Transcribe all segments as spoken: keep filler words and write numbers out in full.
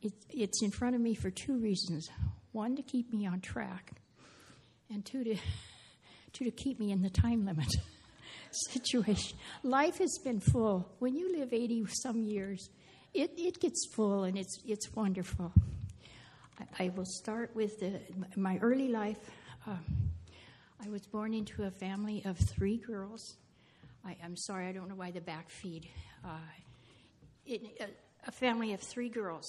It, it's in front of me for two reasons. One, to keep me on track, and two, to, two, to keep me in the time limit situation. Life has been full. When you live eighty-some years, it, it gets full, and it's it's wonderful. I, I will start with the, my early life. Um, I was born into a family of three girls. I, I'm sorry, I don't know why the back feed. Uh, it, uh, a family of three girls,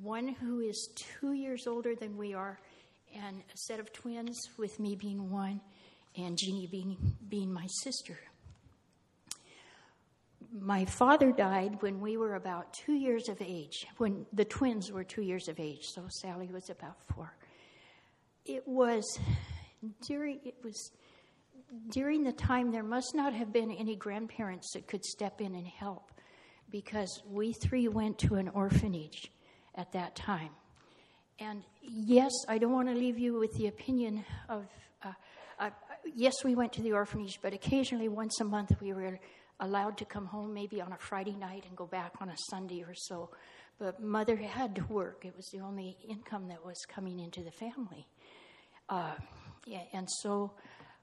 one who is two years older than we are, and a set of twins with me being one and Jeannie being, being my sister. My father died when we were about two years of age, when the twins were two years of age, so Sally was about four. It was during it was during the time there must not have been any grandparents that could step in and help, because we three went to an orphanage at that time. And yes, I don't want to leave you with the opinion of, uh, uh, yes, we went to the orphanage, but occasionally once a month we were allowed to come home, maybe on a Friday night, and go back on a Sunday or so. But Mother had to work. It was the only income that was coming into the family. Uh, and so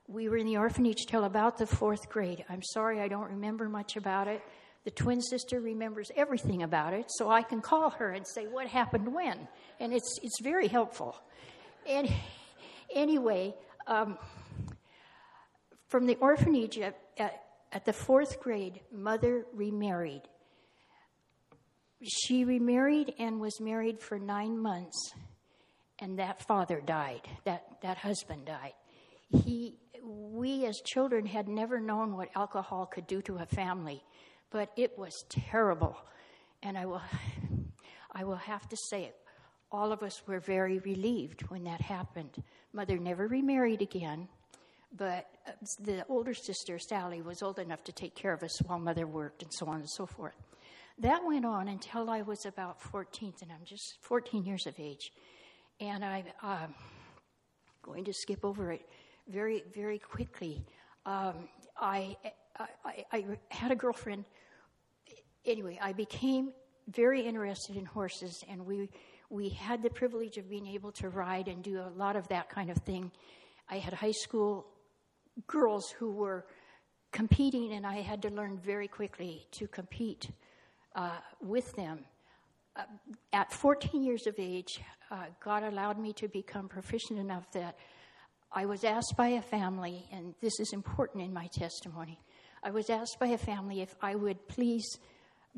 we were in the orphanage till about the fourth grade. I'm sorry, I don't remember much about it. The twin sister remembers everything about it, so I can call her and say, what happened when? And it's it's very helpful. And anyway, um, from the orphanage at, at, at the fourth grade, Mother remarried. She remarried and was married for nine months, and that father died, that, that husband died. He, we as children had never known what alcohol could do to a family, but it was terrible, and I will, I will have to say it. All of us were very relieved when that happened. Mother never remarried again, but the older sister, Sally, was old enough to take care of us while Mother worked, and so on and so forth. That went on until I was about fourteen, and I'm just fourteen years of age, and I'm um, going to skip over it very, very quickly. Um, I, I, I had a girlfriend. Anyway, I became very interested in horses, and we we had the privilege of being able to ride and do a lot of that kind of thing. I had high school girls who were competing, and I had to learn very quickly to compete uh, with them. Uh, at fourteen years of age, uh, God allowed me to become proficient enough that I was asked by a family, and this is important in my testimony, I was asked by a family if I would please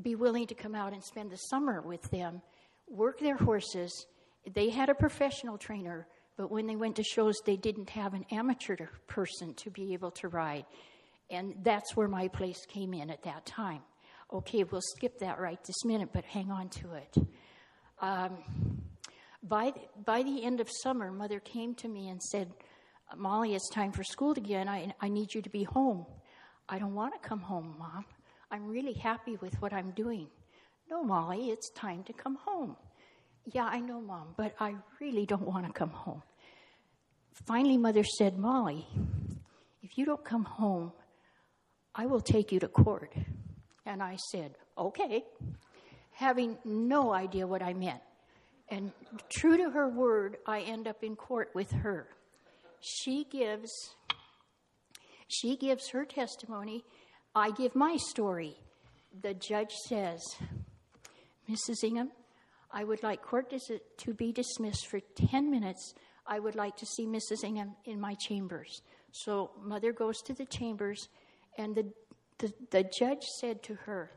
be willing to come out and spend the summer with them, work their horses. They had a professional trainer, but when they went to shows, they didn't have an amateur person to be able to ride. And that's where my place came in at that time. Okay, we'll skip that right this minute, but hang on to it. Um, by, by the end of summer, Mother came to me and said, Molly, it's time for school again. I, I need you to be home. I don't want to come home, Mom. I'm really happy with what I'm doing. No, Molly, it's time to come home. Yeah, I know, Mom, but I really don't want to come home. Finally, Mother said, Molly, if you don't come home, I will take you to court. And I said, okay, having no idea what I meant. And true to her word, I end up in court with her. She gives, she gives her testimony. I give my story. The judge says, Missus Ingham, I would like court to be dismissed for ten minutes. I would like to see Missus Ingham in my chambers. So Mother goes to the chambers, and the, the, the judge said to her,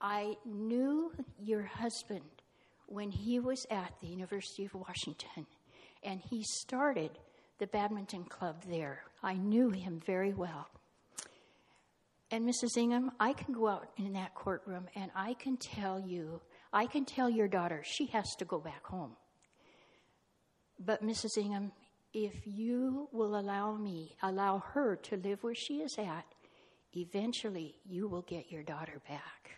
I knew your husband when he was at the University of Washington, and he started the badminton club there. I knew him very well. And Missus Ingham, I can go out in that courtroom and I can tell you, I can tell your daughter she has to go back home. But Missus Ingham, if you will allow me, allow her to live where she is at, eventually you will get your daughter back.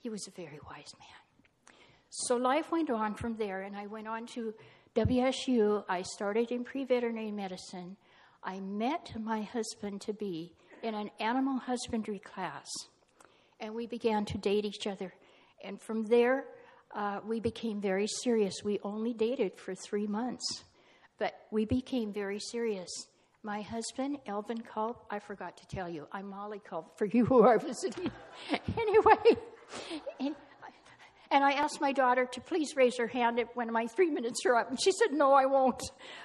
He was a very wise man. So life went on from there, and I went on to W S U, I started in pre-veterinary medicine. I met my husband-to-be in an animal husbandry class, and we began to date each other. And from there, uh, we became very serious. We only dated for three months, but we became very serious. My husband, Elvin Culp, I forgot to tell you, I'm Molly Culp, for you who are visiting. Anyway, and, and I asked my daughter to please raise her hand when my three minutes are up, and she said, no, I won't.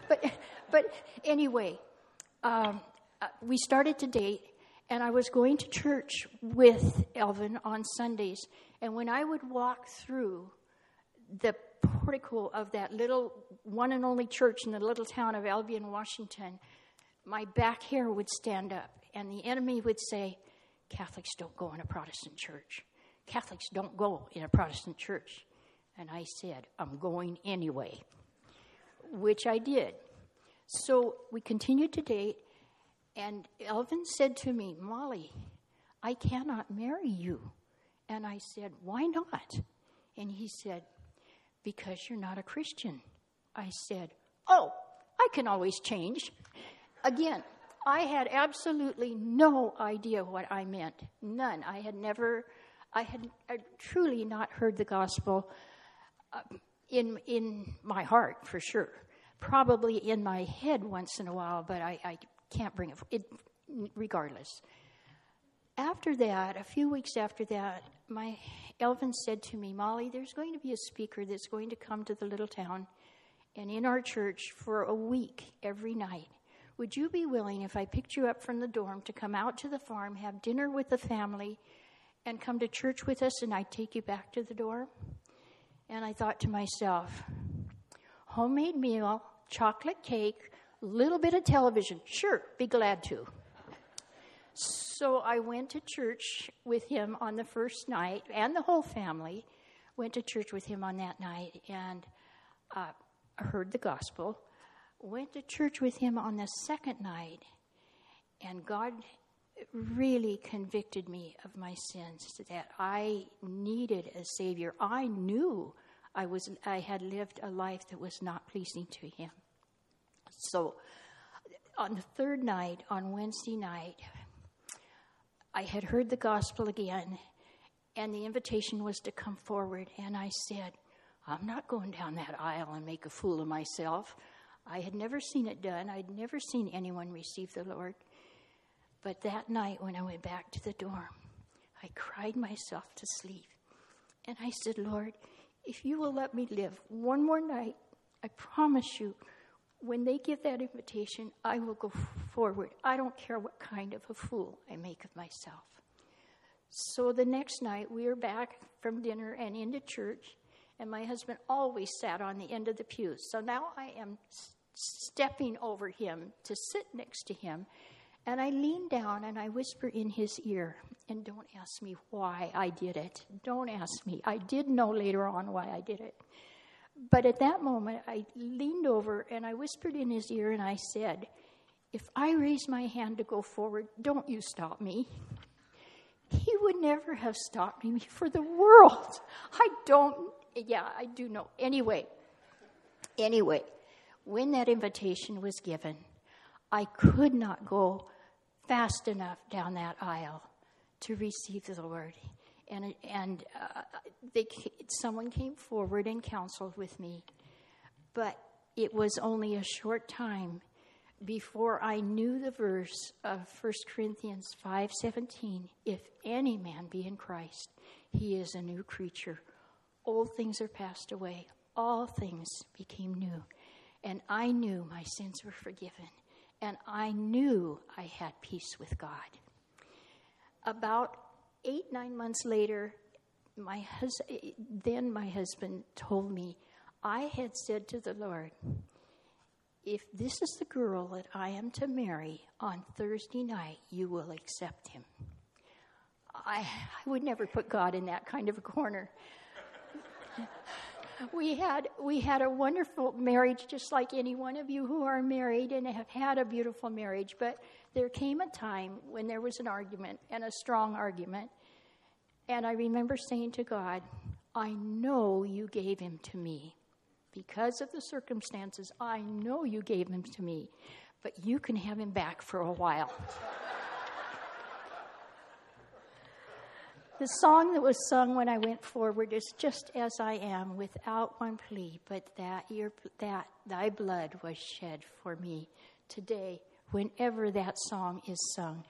But, but anyway, um, we started to date, and I was going to church with Elvin on Sundays, and when I would walk through the portico of that little one and only church in the little town of Albion, Washington, my back hair would stand up, and the enemy would say, Catholics don't go in a Protestant church. Catholics don't go in a Protestant church. And I said, I'm going anyway, which I did. So we continued to date, and Elvin said to me, Molly, I cannot marry you. And I said, why not? And he said, because you're not a Christian. I said, oh, I can always change. Again, I had absolutely no idea what I meant. None. I had never, I had I truly not heard the gospel uh, in in my heart, for sure. Probably in my head once in a while, but I, I can't bring it, it, regardless. After that, a few weeks after that, my Elvin said to me, Molly, there's going to be a speaker that's going to come to the little town and in our church for a week every night. Would you be willing, if I picked you up from the dorm, to come out to the farm, have dinner with the family, and come to church with us, and I'd take you back to the dorm? And I thought to myself, homemade meal, chocolate cake, little bit of television. Sure, be glad to. So I went to church with him on the first night, and the whole family went to church with him on that night, and uh, heard the gospel. Went to church with him on the second night, and God really convicted me of my sins, that I needed a Savior. I knew I was I had lived a life that was not pleasing to him. So on the third night, on Wednesday night, I had heard the gospel again, and the invitation was to come forward, and I said, I'm not going down that aisle and make a fool of myself. I had never seen it done. I'd never seen anyone receive the Lord. But that night when I went back to the dorm, I cried myself to sleep. And I said, Lord, if you will let me live one more night, I promise you, when they give that invitation, I will go forward. I don't care what kind of a fool I make of myself. So the next night, we were back from dinner and into church, and my husband always sat on the end of the pew. So now I am stepping over him to sit next to him, and I lean down and I whisper in his ear, and don't ask me why I did it. Don't ask me. I did know later on why I did it. But at that moment, I leaned over and I whispered in his ear and I said, if I raise my hand to go forward, don't you stop me. He would never have stopped me for the world. I don't, yeah, I do know. Anyway, anyway, when that invitation was given, I could not go fast enough down that aisle to receive the Lord. And and uh, they, someone came forward and counseled with me. But it was only a short time before I knew the verse of First Corinthians five seventeen, if any man be in Christ, he is a new creature. Old things are passed away. All things became new. And I knew my sins were forgiven. And I knew I had peace with God. About eight, nine months later, my hus- then my husband told me, I had said to the Lord, if this is the girl that I am to marry on Thursday night, you will accept him. I, I would never put God in that kind of a corner. We had we had a wonderful marriage, just like any one of you who are married and have had a beautiful marriage. But there came a time when there was an argument, and a strong argument. And I remember saying to God, I know you gave him to me. Because of the circumstances, I know you gave him to me. But you can have him back for a while. The song that was sung when I went forward is "Just as I am, without one plea, but that your that thy blood was shed for me." Today, whenever that song is sung,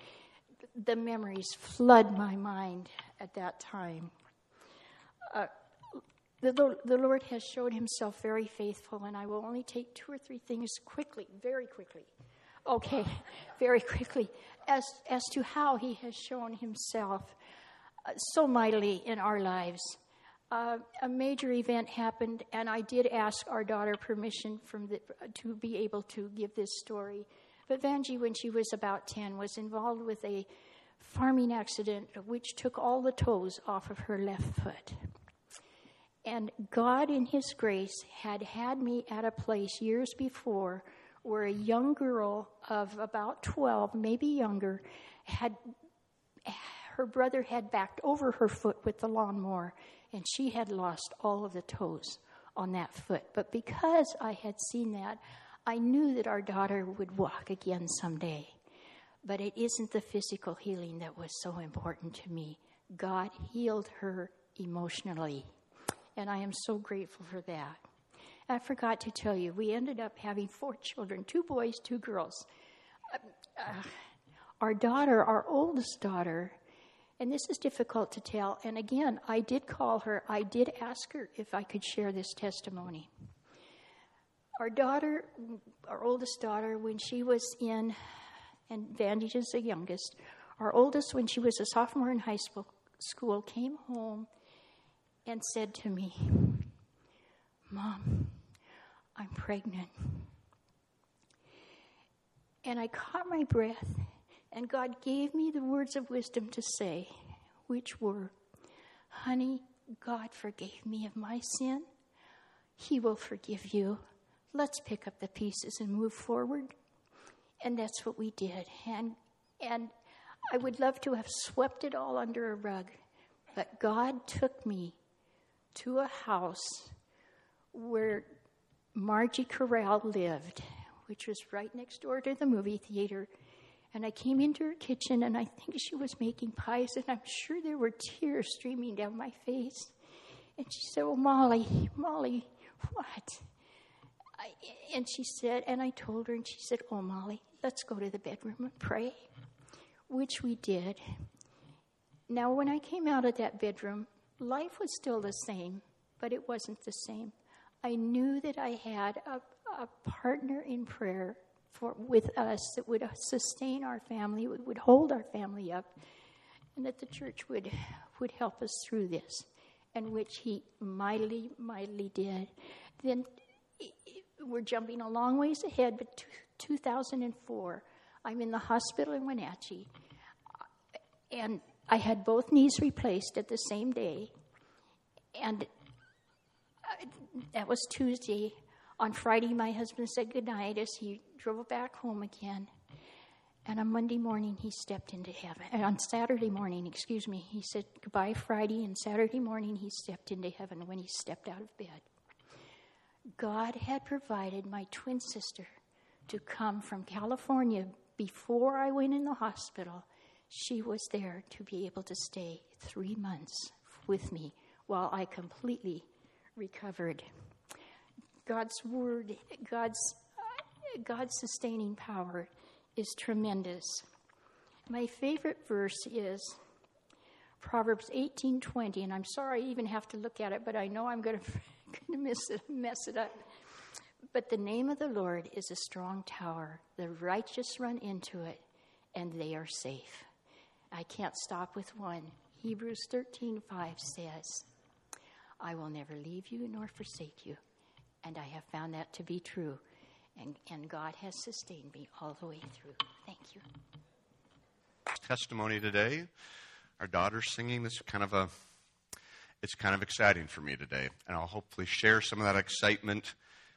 the memories flood my mind at that time. Uh, the, the Lord has showed himself very faithful, and I will only take two or three things quickly, very quickly. Okay, very quickly, as, as to how he has shown himself uh, so mightily in our lives. Uh, a major event happened, and I did ask our daughter permission from the, to be able to give this story. But Vangie, when she was about ten, was involved with a farming accident which took all the toes off of her left foot. And God, in his grace, had had me at a place years before where a young girl of about twelve, maybe younger, had her brother had backed over her foot with the lawnmower, and she had lost all of the toes on that foot. But because I had seen that, I knew that our daughter would walk again someday, but it isn't the physical healing that was so important to me. God healed her emotionally, and I am so grateful for that. I forgot to tell you, we ended up having four children, two boys, two girls. Uh, uh, our daughter, our oldest daughter, and this is difficult to tell, and again, I did call her, I did ask her if I could share this testimony. Our daughter, our oldest daughter, when she was in, and Vandy is the youngest, our oldest, when she was a sophomore in high school, school, came home and said to me, "Mom, I'm pregnant." And I caught my breath, and God gave me the words of wisdom to say, which were, "Honey, God forgave me of my sin. He will forgive you. Let's pick up the pieces and move forward." And that's what we did. And and I would love to have swept it all under a rug, but God took me to a house where Margie Corral lived, which was right next door to the movie theater. And I came into her kitchen, and I think she was making pies, and I'm sure there were tears streaming down my face. And she said, "Oh, Molly, Molly, what?" I, and she said, and I told her, and she said, "Oh, Molly, let's go to the bedroom and pray," which we did. Now, when I came out of that bedroom, life was still the same, but it wasn't the same. I knew that I had a, a partner in prayer for with us that would sustain our family, would hold our family up, and that the church would would help us through this, and which he mightily, mightily did. Then we're jumping a long ways ahead, but two thousand four, I'm in the hospital in Wenatchee, and I had both knees replaced at the same day, and that was Tuesday. On Friday, my husband said goodnight as he drove back home again, and on Monday morning, he stepped into heaven. And on Saturday morning, excuse me, he said goodbye Friday, and Saturday morning, he stepped into heaven when he stepped out of bed. God had provided my twin sister to come from California before I went in the hospital. She was there to be able to stay three months with me while I completely recovered. God's word, God's, God's sustaining power is tremendous. My favorite verse is Proverbs eighteen twenty, and I'm sorry I even have to look at it, but I know I'm going to... Going to miss it, mess it up. But the name of the Lord is a strong tower. The righteous run into it, and they are safe. I can't stop with one. Hebrews thirteen five says, "I will never leave you nor forsake you." And I have found that to be true. And, and God has sustained me all the way through. Thank you. Testimony today. Our daughter's singing this kind of a... It's kind of exciting for me today, and I'll hopefully share some of that excitement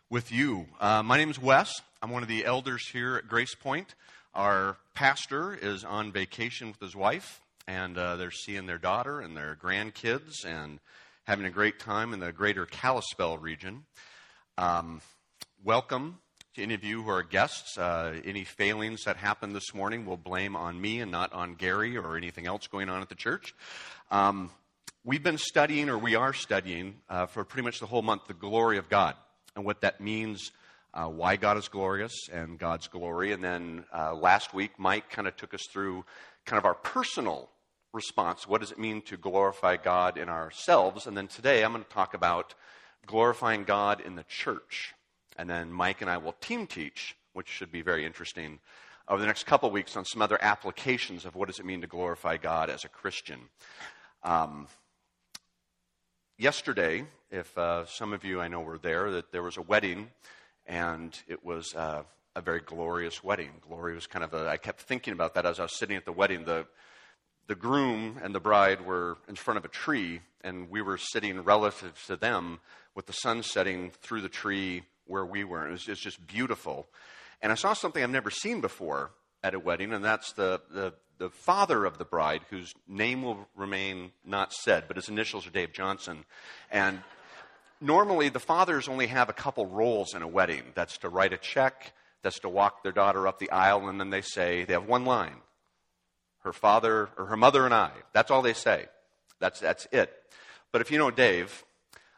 with you. Uh, my name is Wes. I'm one of the elders here at Grace Point. Our pastor is on vacation with his wife, and uh, they're seeing their daughter and their grandkids and having a great time in the greater Kalispell region. Um, welcome To any of you who are guests, uh, any failings that happened this morning we'll blame on me and not on Gary or anything else going on at the church. Um, we've been studying, or we are studying, uh, for pretty much the whole month, the glory of God and what that means, uh, why God is glorious and God's glory. And then uh, last week, Mike kind of took us through kind of our personal response. What does it mean to glorify God in ourselves? And then today I'm going to talk about glorifying God in the church. And then Mike and I will team teach, which should be very interesting, over the next couple of weeks on some other applications of what does it mean to glorify God as a Christian. Um, yesterday, if uh, some of you I know were there, that there was a wedding, and it was uh, a very glorious wedding. Glory was kind of a, I kept thinking about that as I was sitting at the wedding. The, the groom and the bride were in front of a tree, and we were sitting relative to them with the sun setting through the tree where we were. It was, it was just beautiful. And I saw something I've never seen before at a wedding, and that's the, the, the father of the bride, whose name will remain not said, but his initials are Dave Johnson. And normally the fathers only have a couple roles in a wedding. That's to write a check, that's to walk their daughter up the aisle, and then they say, they have one line, her father, or her mother and I. That's all they say. That's, that's it. But if you know Dave,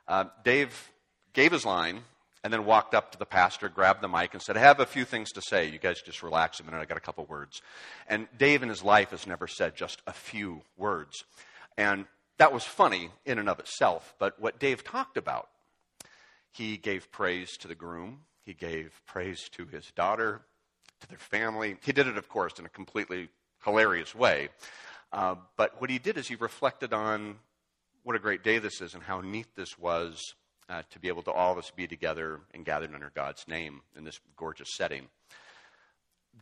uh, Dave gave his line, and then walked up to the pastor, grabbed the mic, and said, I have a few things to say. You guys just relax a minute. I got a couple words. And Dave in his life has never said just a few words. And that was funny in and of itself. But what Dave talked about, he gave praise to the groom. He gave praise to his daughter, to their family. He did it, of course, in a completely hilarious way. Uh, but what he did is he reflected on what a great day this is and how neat this was. Uh, to be able to all of us be together and gathered under God's name in this gorgeous setting.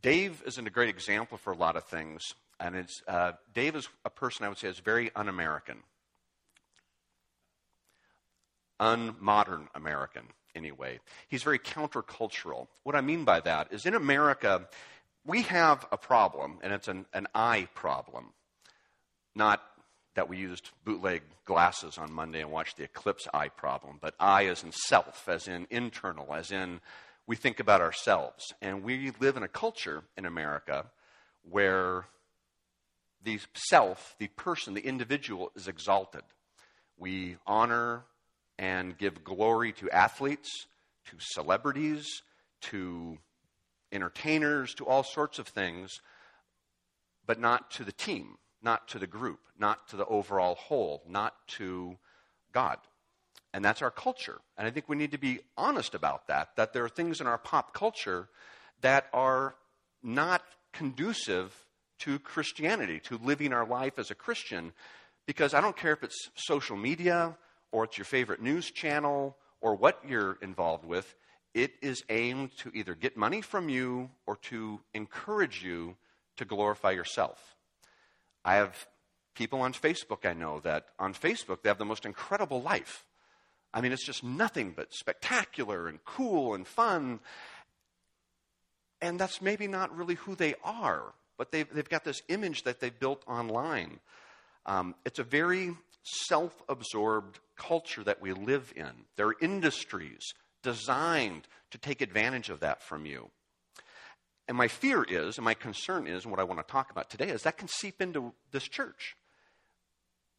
Dave is a great example for a lot of things, and it's uh, Dave is a person I would say is very un-American, un-modern American anyway. He's very countercultural. What I mean by that is in America, we have a problem, and it's an, an eye problem, not that we used bootleg glasses on Monday and watched the eclipse eye problem, but I as in self, as in internal, as in we think about ourselves. And we live in a culture in America where the self, the person, the individual is exalted. We honor and give glory to athletes, to celebrities, to entertainers, to all sorts of things, but not to the team. Not to the group, not to the overall whole, not to God. And that's our culture. And I think we need to be honest about that, that there are things in our pop culture that are not conducive to Christianity, to living our life as a Christian, because I don't care if it's social media or it's your favorite news channel or what you're involved with, it is aimed to either get money from you or to encourage you to glorify yourself. I have people on Facebook I know that on Facebook they have the most incredible life. I mean, it's just nothing but spectacular and cool and fun. And that's maybe not really who they are, but they've, they've got this image that they've built online. Um, it's a very self-absorbed culture that we live in. There are industries designed to take advantage of that from you. And my fear is, and my concern is, and what I want to talk about today is that can seep into this church.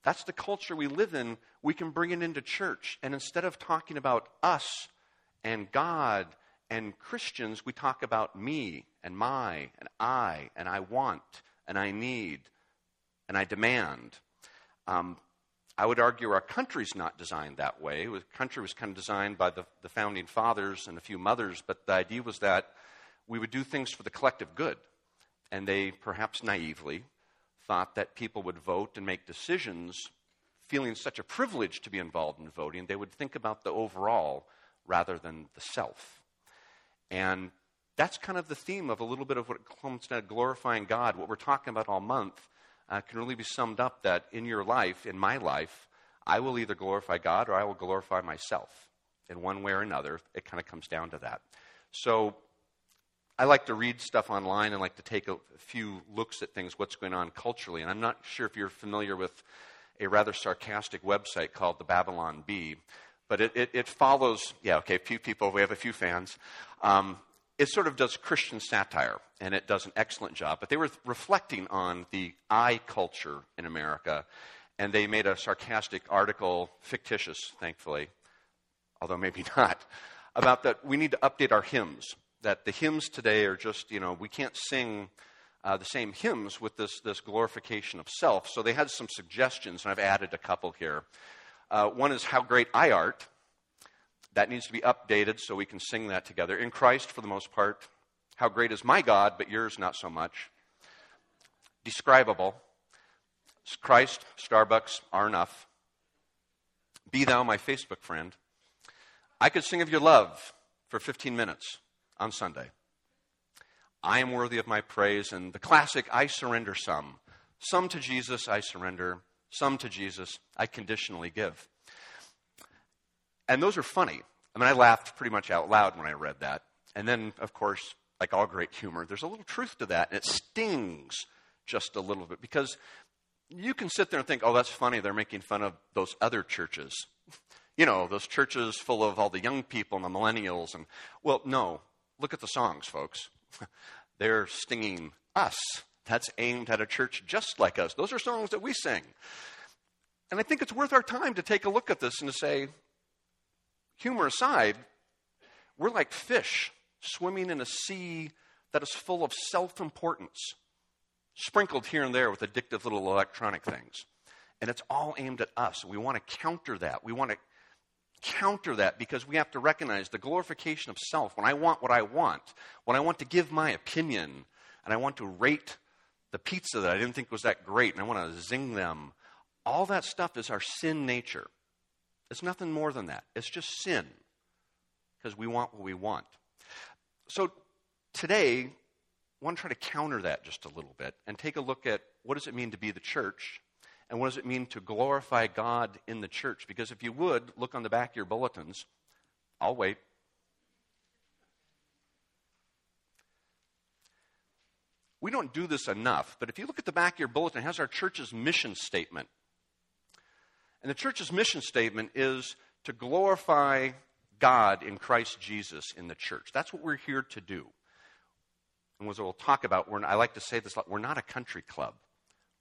That's the culture we live in. We can bring it into church. And instead of talking about us and God and Christians, we talk about me and my and I and I want and I need and I demand. Um, I would argue our country's not designed that way. The country was kind of designed by the, the founding fathers and a few mothers, but the idea was that we would do things for the collective good. And they, perhaps naively, thought that people would vote and make decisions feeling such a privilege to be involved in voting, they would think about the overall rather than the self. And that's kind of the theme of a little bit of what comes to glorifying God. What we're talking about all month uh, can really be summed up that in your life, in my life, I will either glorify God or I will glorify myself. In one way or another, it kind of comes down to that. So I like to read stuff online and like to take a few looks at things, what's going on culturally. And I'm not sure if you're familiar with a rather sarcastic website called the Babylon Bee, but it, it, it follows, yeah, okay, few people, we have a few fans. Um, it sort of does Christian satire, and it does an excellent job. But they were reflecting on the I culture in America, and they made a sarcastic article, fictitious, thankfully, although maybe not, about that we need to update our hymns, that the hymns today are just, you know, we can't sing uh, the same hymns with this, this glorification of self. So they had some suggestions, and I've added a couple here. Uh, one is how great I art. That needs to be updated so we can sing that together. In Christ, for the most part, how great is my God, but yours not so much. Describable. Christ, Starbucks are enough. Be thou my Facebook friend. I could sing of your love for fifteen minutes on Sunday. I am worthy of my praise. And the classic, I surrender some. Some to Jesus, I surrender. Some to Jesus, I conditionally give. And those are funny. I mean, I laughed pretty much out loud when I read that. And then, of course, like all great humor, there's a little truth to that. And it stings just a little bit. Because you can sit there and think, oh, that's funny. They're making fun of those other churches. You know, those churches full of all the young people and the millennials. And well, no. Look at the songs, folks. They're stinging us. That's aimed at a church just like us. Those are songs that we sing. And I think it's worth our time to take a look at this and to say, humor aside, we're like fish swimming in a sea that is full of self-importance, sprinkled here and there with addictive little electronic things. And it's all aimed at us. We want to counter that. We want to counter that because we have to recognize the glorification of self. When I want what I want, when I want to give my opinion, and I want to rate the pizza that I didn't think was that great, and I want to zing them, all that stuff is our sin nature. It's nothing more than that. It's just sin because we want what we want. So today, I want to try to counter that just a little bit and take a look at what does it mean to be the church and what does it mean to glorify God in the church? Because if you would, look on the back of your bulletins. I'll wait. We don't do this enough, but if you look at the back of your bulletin, it has our church's mission statement. And the church's mission statement is to glorify God in Christ Jesus in the church. That's what we're here to do. And as we'll talk about, we're, I like to say this, we're not a country club.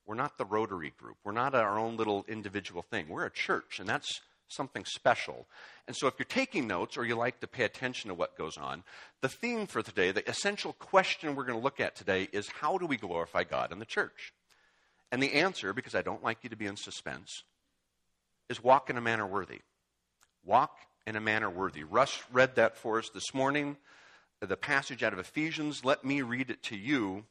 We're not the Rotary group. We're not our own little individual thing. We're a church, and that's something special. And so if you're taking notes or you like to pay attention to what goes on, the theme for today, the essential question we're going to look at today is how do we glorify God in the church? And the answer, because I don't like you to be in suspense, is walk in a manner worthy. Walk in a manner worthy. Russ read that for us this morning, the passage out of Ephesians. Let me read it to you,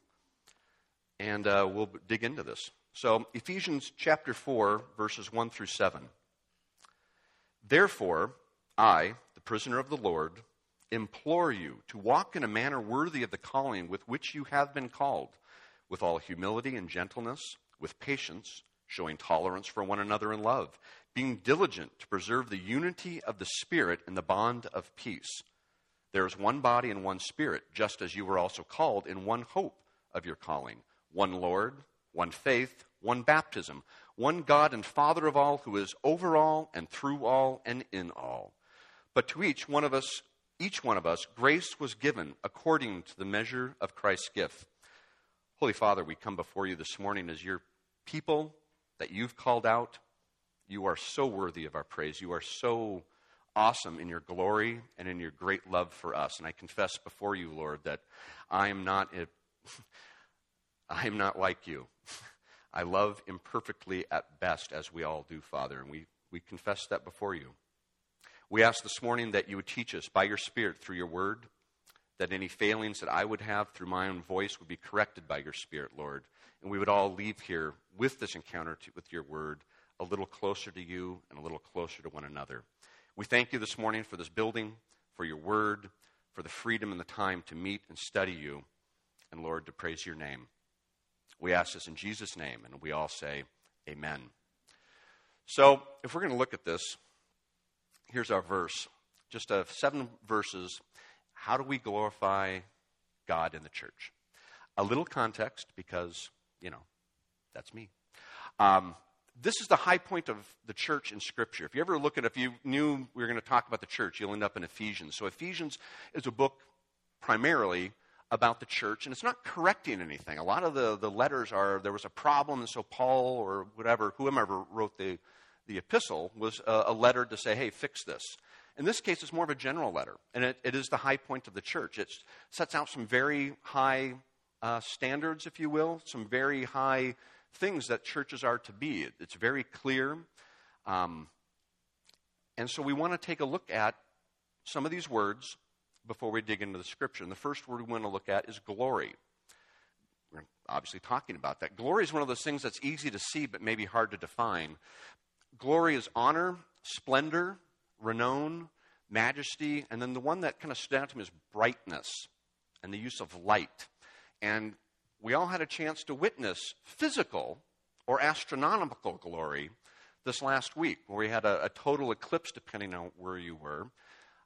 and uh, we'll dig into this. So Ephesians chapter four, verses one through seven. Therefore, I, the prisoner of the Lord, implore you to walk in a manner worthy of the calling with which you have been called, with all humility and gentleness, with patience, showing tolerance for one another in love, being diligent to preserve the unity of the Spirit in the bond of peace. There is one body and one Spirit, just as you were also called in one hope of your calling, one Lord, one faith, one baptism, one God and Father of all, who is over all and through all and in all. But to each one of us, each one of us, grace was given according to the measure of Christ's gift. Holy Father, we come before you this morning as your people that you've called out. You are so worthy of our praise. You are so awesome in your glory and in your great love for us. And I confess before you, Lord, that I am not a, I am not like you. I love imperfectly at best, as we all do, Father, and we, we confess that before you. We ask this morning that you would teach us by your Spirit through your word, that any failings that I would have through my own voice would be corrected by your Spirit, Lord. And we would all leave here with this encounter to, with your word a little closer to you and a little closer to one another. We thank you this morning for this building, for your word, for the freedom and the time to meet and study you, and Lord, to praise your name. We ask this in Jesus' name, and we all say amen. So if we're going to look at this, here's our verse. Just uh, seven verses. How do we glorify God in the church? A little context because, you know, that's me. Um, this is the high point of the church in Scripture. If you ever look at it, if you knew we were going to talk about the church, you'll end up in Ephesians. So Ephesians is a book primarily about the church, and it's not correcting anything. A lot of the, the letters are, there was a problem, and so Paul or whatever, whoever wrote the, the epistle was a, a letter to say, hey, fix this. In this case, it's more of a general letter, and it, it is the high point of the church. It sets out some very high uh, standards, if you will, some very high things that churches are to be. It, it's very clear. Um, and so we want to take a look at some of these words before we dig into the scripture. And the first word we want to look at is glory. We're obviously talking about that. Glory is one of those things that's easy to see but maybe hard to define. Glory is honor, splendor, renown, majesty, and then the one that kind of stood out to me is brightness and the use of light. And we all had a chance to witness physical or astronomical glory this last week, where we had a, a total eclipse, depending on where you were.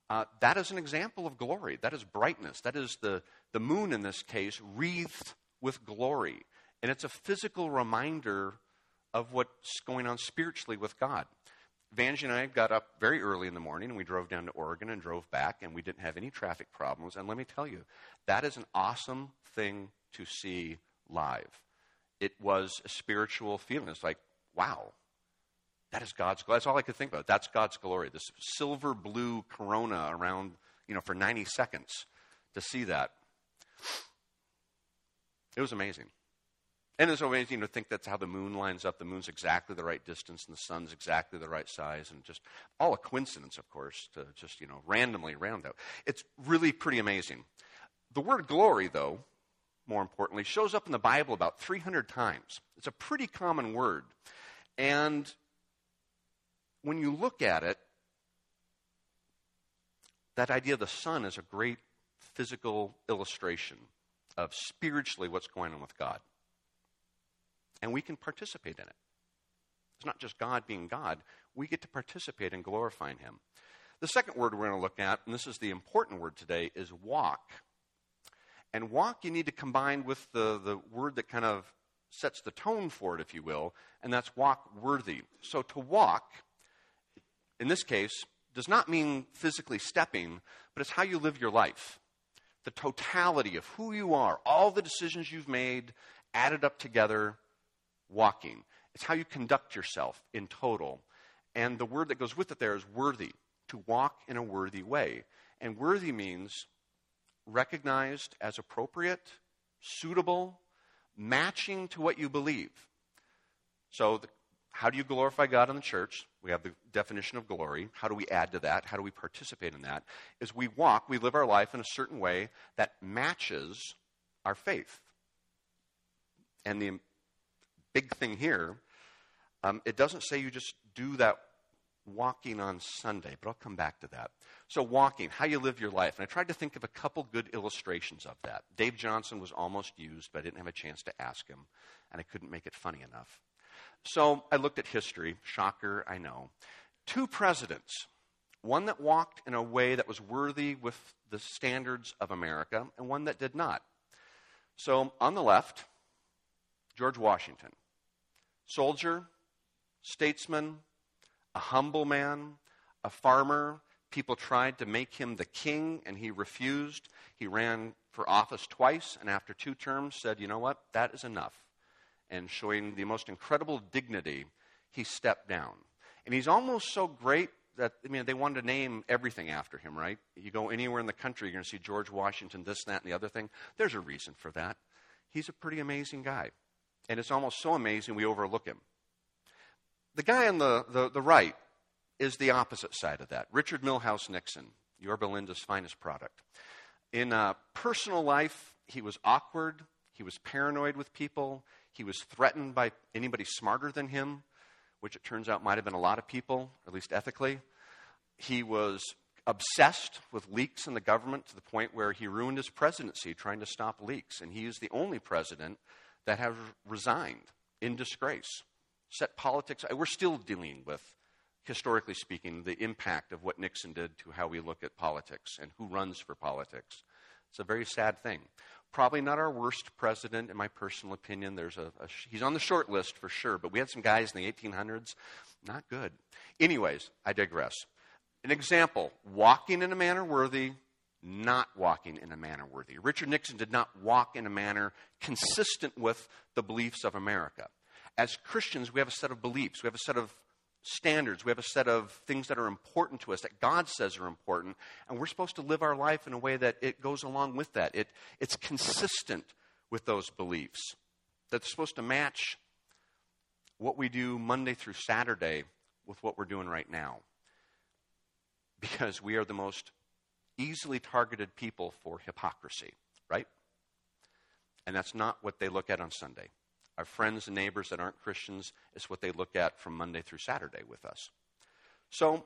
Uh, that is an example of glory. That is brightness. That is the, the moon, in this case, wreathed with glory. And it's a physical reminder of what's going on spiritually with God. Vangie and I got up very early in the morning, and we drove down to Oregon and drove back, and we didn't have any traffic problems. And let me tell you, that is an awesome thing to see live. It was a spiritual feeling. It's like, wow, that is God's glory. That's all I could think about. That's God's glory. This silver blue corona around, you know, for ninety seconds to see that. It was amazing. And it's amazing to think that's how the moon lines up. The moon's exactly the right distance, and the sun's exactly the right size, and just all a coincidence, of course, to just, you know, randomly round out. It's really pretty amazing. The word glory, though, more importantly, shows up in the Bible about three hundred times. It's a pretty common word. And when you look at it, that idea of the sun is a great physical illustration of spiritually what's going on with God. And we can participate in it. It's not just God being God. We get to participate in glorifying him. The second word we're going to look at, and this is the important word today, is walk. And walk you need to combine with the, the word that kind of sets the tone for it, if you will, and that's walk worthy. So to walk, in this case, does not mean physically stepping, but it's how you live your life. The totality of who you are, all the decisions you've made, added up together, walking. It's how you conduct yourself in total. And the word that goes with it there is worthy, to walk in a worthy way. And worthy means recognized as appropriate, suitable, matching to what you believe. So the, how do you glorify God in the church? We have the definition of glory. How do we add to that? How do we participate in that? Is we walk, we live our life in a certain way that matches our faith. And the big thing here, um, it doesn't say you just do that walking on Sunday, but I'll come back to that. So walking, how you live your life. And I tried to think of a couple good illustrations of that. Dave Johnson was almost used, but I didn't have a chance to ask him, and I couldn't make it funny enough. So I looked at history. Shocker, I know. Two presidents, one that walked in a way that was worthy with the standards of America, and one that did not. So on the left, George Washington, soldier, statesman, a humble man, a farmer. People tried to make him the king, and he refused. He ran for office twice, and after two terms said, you know what, that is enough. And showing the most incredible dignity, he stepped down. And he's almost so great that, I mean, they wanted to name everything after him, right? You go anywhere in the country, you're going to see George Washington, this, that, and the other thing. There's a reason for that. He's a pretty amazing guy. And it's almost so amazing we overlook him. The guy on the, the, the right is the opposite side of that. Richard Milhous Nixon, your Belinda's finest product. In uh, personal life, he was awkward. He was paranoid with people. He was threatened by anybody smarter than him, which it turns out might have been a lot of people, at least ethically. He was obsessed with leaks in the government to the point where he ruined his presidency trying to stop leaks. And he is the only president that have resigned in disgrace, set politics. We're still dealing with, historically speaking, the impact of what Nixon did to how we look at politics and who runs for politics. It's a very sad thing. Probably not our worst president, in my personal opinion. There's a, a he's on the short list for sure, but we had some guys in the eighteen hundreds. Not good. Anyways, I digress. An example, walking in a manner worthy, not walking in a manner worthy. Richard Nixon did not walk in a manner consistent with the beliefs of America. As Christians, we have a set of beliefs. We have a set of standards. We have a set of things that are important to us, that God says are important. And we're supposed to live our life in a way that it goes along with that. It, it's consistent with those beliefs. That's supposed to match what we do Monday through Saturday with what we're doing right now. Because we are the most easily targeted people for hypocrisy, right? And that's not what they look at on Sunday. Our friends and neighbors that aren't Christians is what they look at from Monday through Saturday with us. So,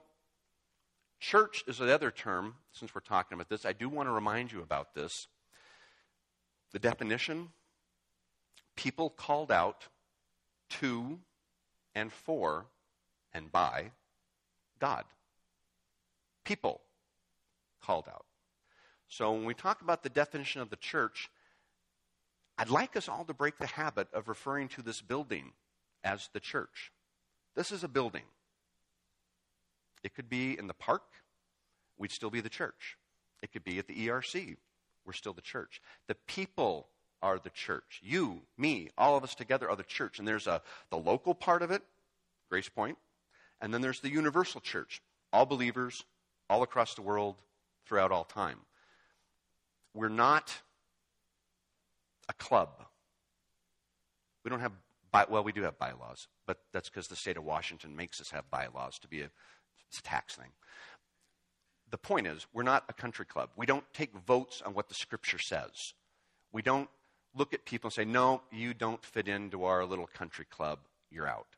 church is the other term, since we're talking about this. I do want to remind you about this. The definition, people called out to and for and by God. People called out. So when we talk about the definition of the church, I'd like us all to break the habit of referring to this building as the church. This is a building. It could be in the park. We'd still be the church. It could be at the E R C. We're still the church. The people are the church. You, me, all of us together are the church. And there's a the local part of it, Grace Point, and then there's the universal church. All believers, all across the world, throughout all time. We're not a club. We don't have, by, well, we do have bylaws, but that's because the state of Washington makes us have bylaws to be a, it's a tax thing. The point is, we're not a country club. We don't take votes on what the scripture says. We don't look at people and say, no, you don't fit into our little country club. You're out.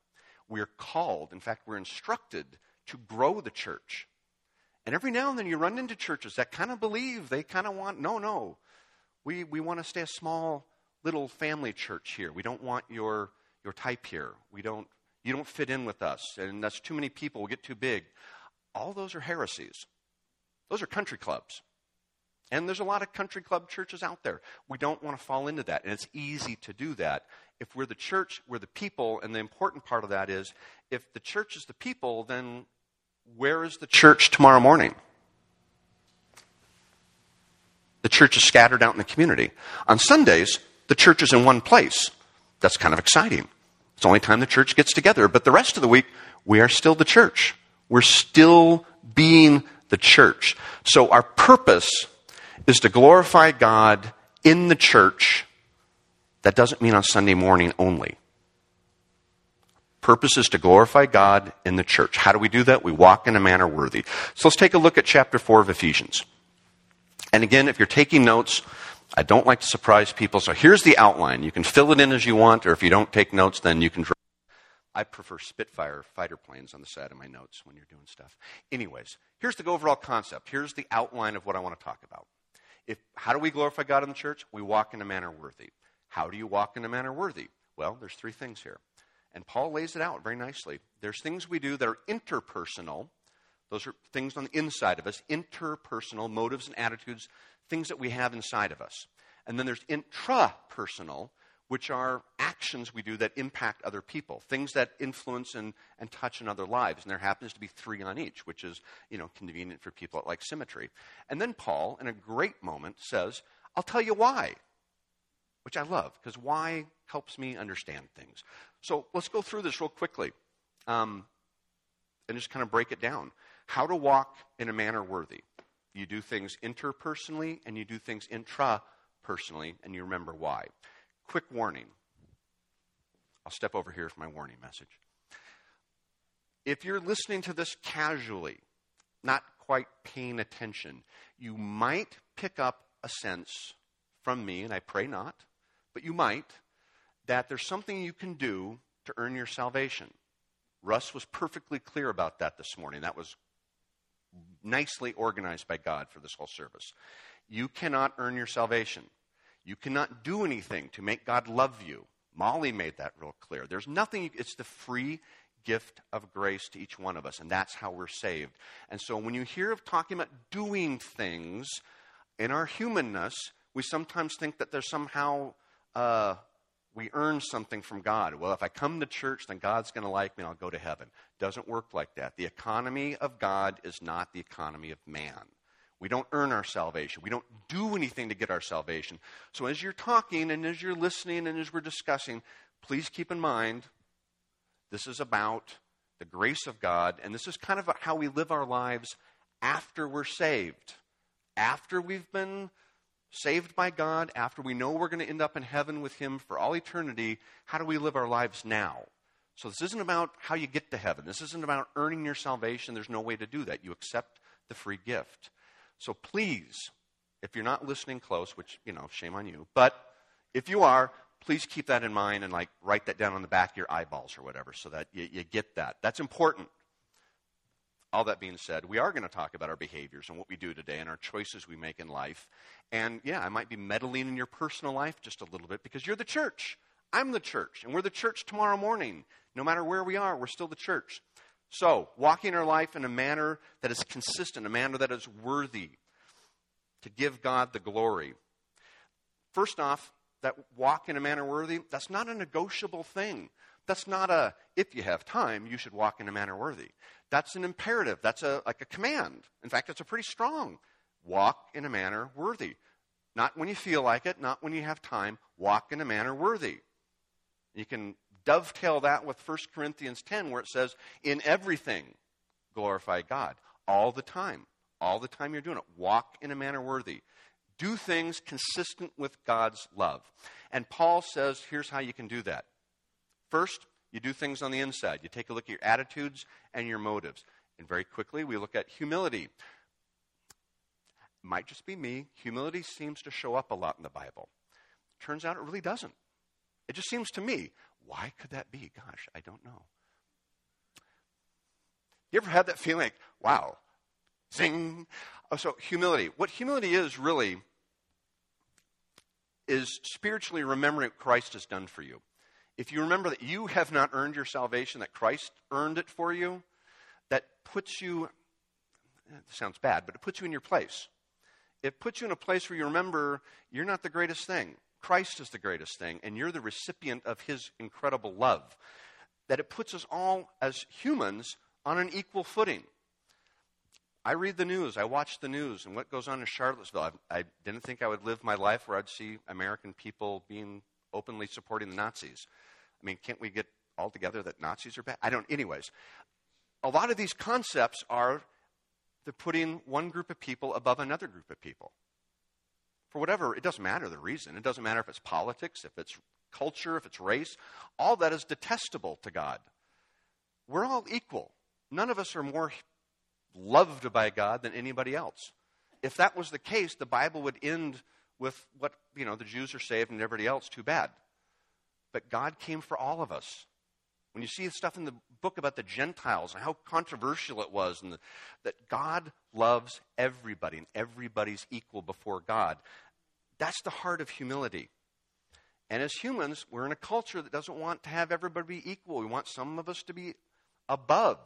We're called. In fact, we're instructed to grow the church. And every now and then you run into churches that kind of believe, they kind of want, no, no, we we want to stay a small little family church here. We don't want your your type here. We don't, you don't fit in with us. And that's too many people. We'll get too big. All those are heresies. Those are country clubs. And there's a lot of country club churches out there. We don't want to fall into that. And it's easy to do that. If we're the church, we're the people. And the important part of that is, if the church is the people, then where is the church tomorrow morning? The church is scattered out in the community. On Sundays, the church is in one place. That's kind of exciting. It's the only time the church gets together. But the rest of the week, we are still the church. We're still being the church. So our purpose is to glorify God in the church. That doesn't mean on Sunday morning only. Purpose is to glorify God in the church. How do we do that? We walk in a manner worthy. So let's take a look at chapter four of Ephesians. And again, if you're taking notes, I don't like to surprise people. So here's the outline. You can fill it in as you want, or if you don't take notes, then you can draw. I prefer Spitfire fighter planes on the side of my notes when you're doing stuff. Anyways, here's the overall concept. Here's the outline of what I want to talk about. If, how do we glorify God in the church? We walk in a manner worthy. How do you walk in a manner worthy? Well, there's three things here. And Paul lays it out very nicely. There's things we do that are interpersonal. Those are things on the inside of us, interpersonal motives and attitudes, things that we have inside of us. And then there's intrapersonal, which are actions we do that impact other people, things that influence and, and touch in other lives. And there happens to be three on each, which is, you know, convenient for people that like symmetry. And then Paul, in a great moment, says, I'll tell you why, which I love, because why helps me understand things. So let's go through this real quickly um, and just kind of break it down. How to walk in a manner worthy. You do things interpersonally and you do things intrapersonally, and you remember why. Quick warning. I'll step over here for my warning message. If you're listening to this casually, not quite paying attention, you might pick up a sense from me, and I pray not, but you might, that there's something you can do to earn your salvation. Russ was perfectly clear about that this morning. That was nicely organized by God for this whole service. You cannot earn your salvation. You cannot do anything to make God love you. Molly made that real clear. There's nothing, it's the free gift of grace to each one of us, and that's how we're saved. And so when you hear of talking about doing things, in our humanness, we sometimes think that there's somehow uh, we earn something from God. Well, if I come to church, then God's going to like me and I'll go to heaven. Doesn't work like that. The economy of God is not the economy of man. We don't earn our salvation. We don't do anything to get our salvation. So as you're talking and as you're listening and as we're discussing, please keep in mind, this is about the grace of God, and this is kind of how we live our lives after we're saved. After we've been saved by God, after we know we're going to end up in heaven with him for all eternity, how do we live our lives now? So this isn't about how you get to heaven. This isn't about earning your salvation. There's no way to do that. You accept the free gift. So please, if you're not listening close, which, you know, shame on you, but if you are, please keep that in mind and, like, write that down on the back of your eyeballs or whatever so that you, you get that. That's important. All that being said, we are going to talk about our behaviors and what we do today and our choices we make in life. And, yeah, I might be meddling in your personal life just a little bit because you're the church. I'm the church, and we're the church tomorrow morning. No matter where we are, we're still the church. So, walking our life in a manner that is consistent, a manner that is worthy to give God the glory. First off, that walk in a manner worthy, that's not a negotiable thing. That's not a, if you have time, you should walk in a manner worthy. That's an imperative. That's a like a command. In fact, it's a pretty strong walk in a manner worthy. Not when you feel like it, not when you have time. Walk in a manner worthy. You can dovetail that with First Corinthians ten, where it says, in everything, glorify God. All the time. All the time you're doing it. Walk in a manner worthy. Do things consistent with God's love. And Paul says, here's how you can do that. First, you do things on the inside. You take a look at your attitudes and your motives. And very quickly, we look at humility. It might just be me. Humility seems to show up a lot in the Bible. Turns out it really doesn't. It just seems to me, why could that be? Gosh, I don't know. You ever had that feeling like, wow, zing. Oh, so humility. What humility is really is spiritually remembering what Christ has done for you. If you remember that you have not earned your salvation, that Christ earned it for you, that puts you, it sounds bad, but it puts you in your place. It puts you in a place where you remember you're not the greatest thing. Christ is the greatest thing, and you're the recipient of his incredible love. That it puts us all as humans on an equal footing. I read the news, I watch the news, and what goes on in Charlottesville. I've, I didn't think I would live my life where I'd see American people being openly supporting the Nazis. I mean, can't we get all together that Nazis are bad? I don't, anyways. A lot of these concepts are, they're putting one group of people above another group of people. For whatever, it doesn't matter the reason. It doesn't matter if it's politics, if it's culture, if it's race. All that is detestable to God. We're all equal. None of us are more loved by God than anybody else. If that was the case, the Bible would end with what, you know, the Jews are saved and everybody else, too bad. But God came for all of us. When you see stuff in the book about the Gentiles and how controversial it was, and the, that God loves everybody and everybody's equal before God, that's the heart of humility. And as humans, we're in a culture that doesn't want to have everybody be equal. We want some of us to be above.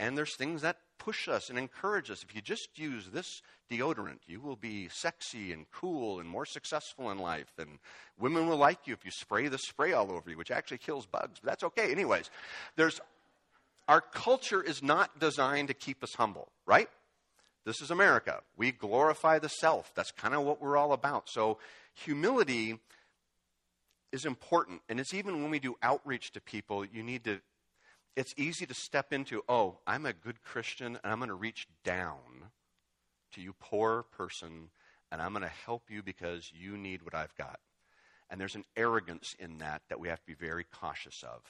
And there's things that push us and encourage us. If you just use this deodorant, you will be sexy and cool and more successful in life. And women will like you if you spray the spray all over you, which actually kills bugs. But that's okay. Anyways, there's our culture is not designed to keep us humble, right? This is America. We glorify the self. That's kind of what we're all about. So humility is important. And it's even when we do outreach to people, you need to it's easy to step into, oh, I'm a good Christian, and I'm going to reach down to you poor person, and I'm going to help you because you need what I've got. And there's an arrogance in that that we have to be very cautious of.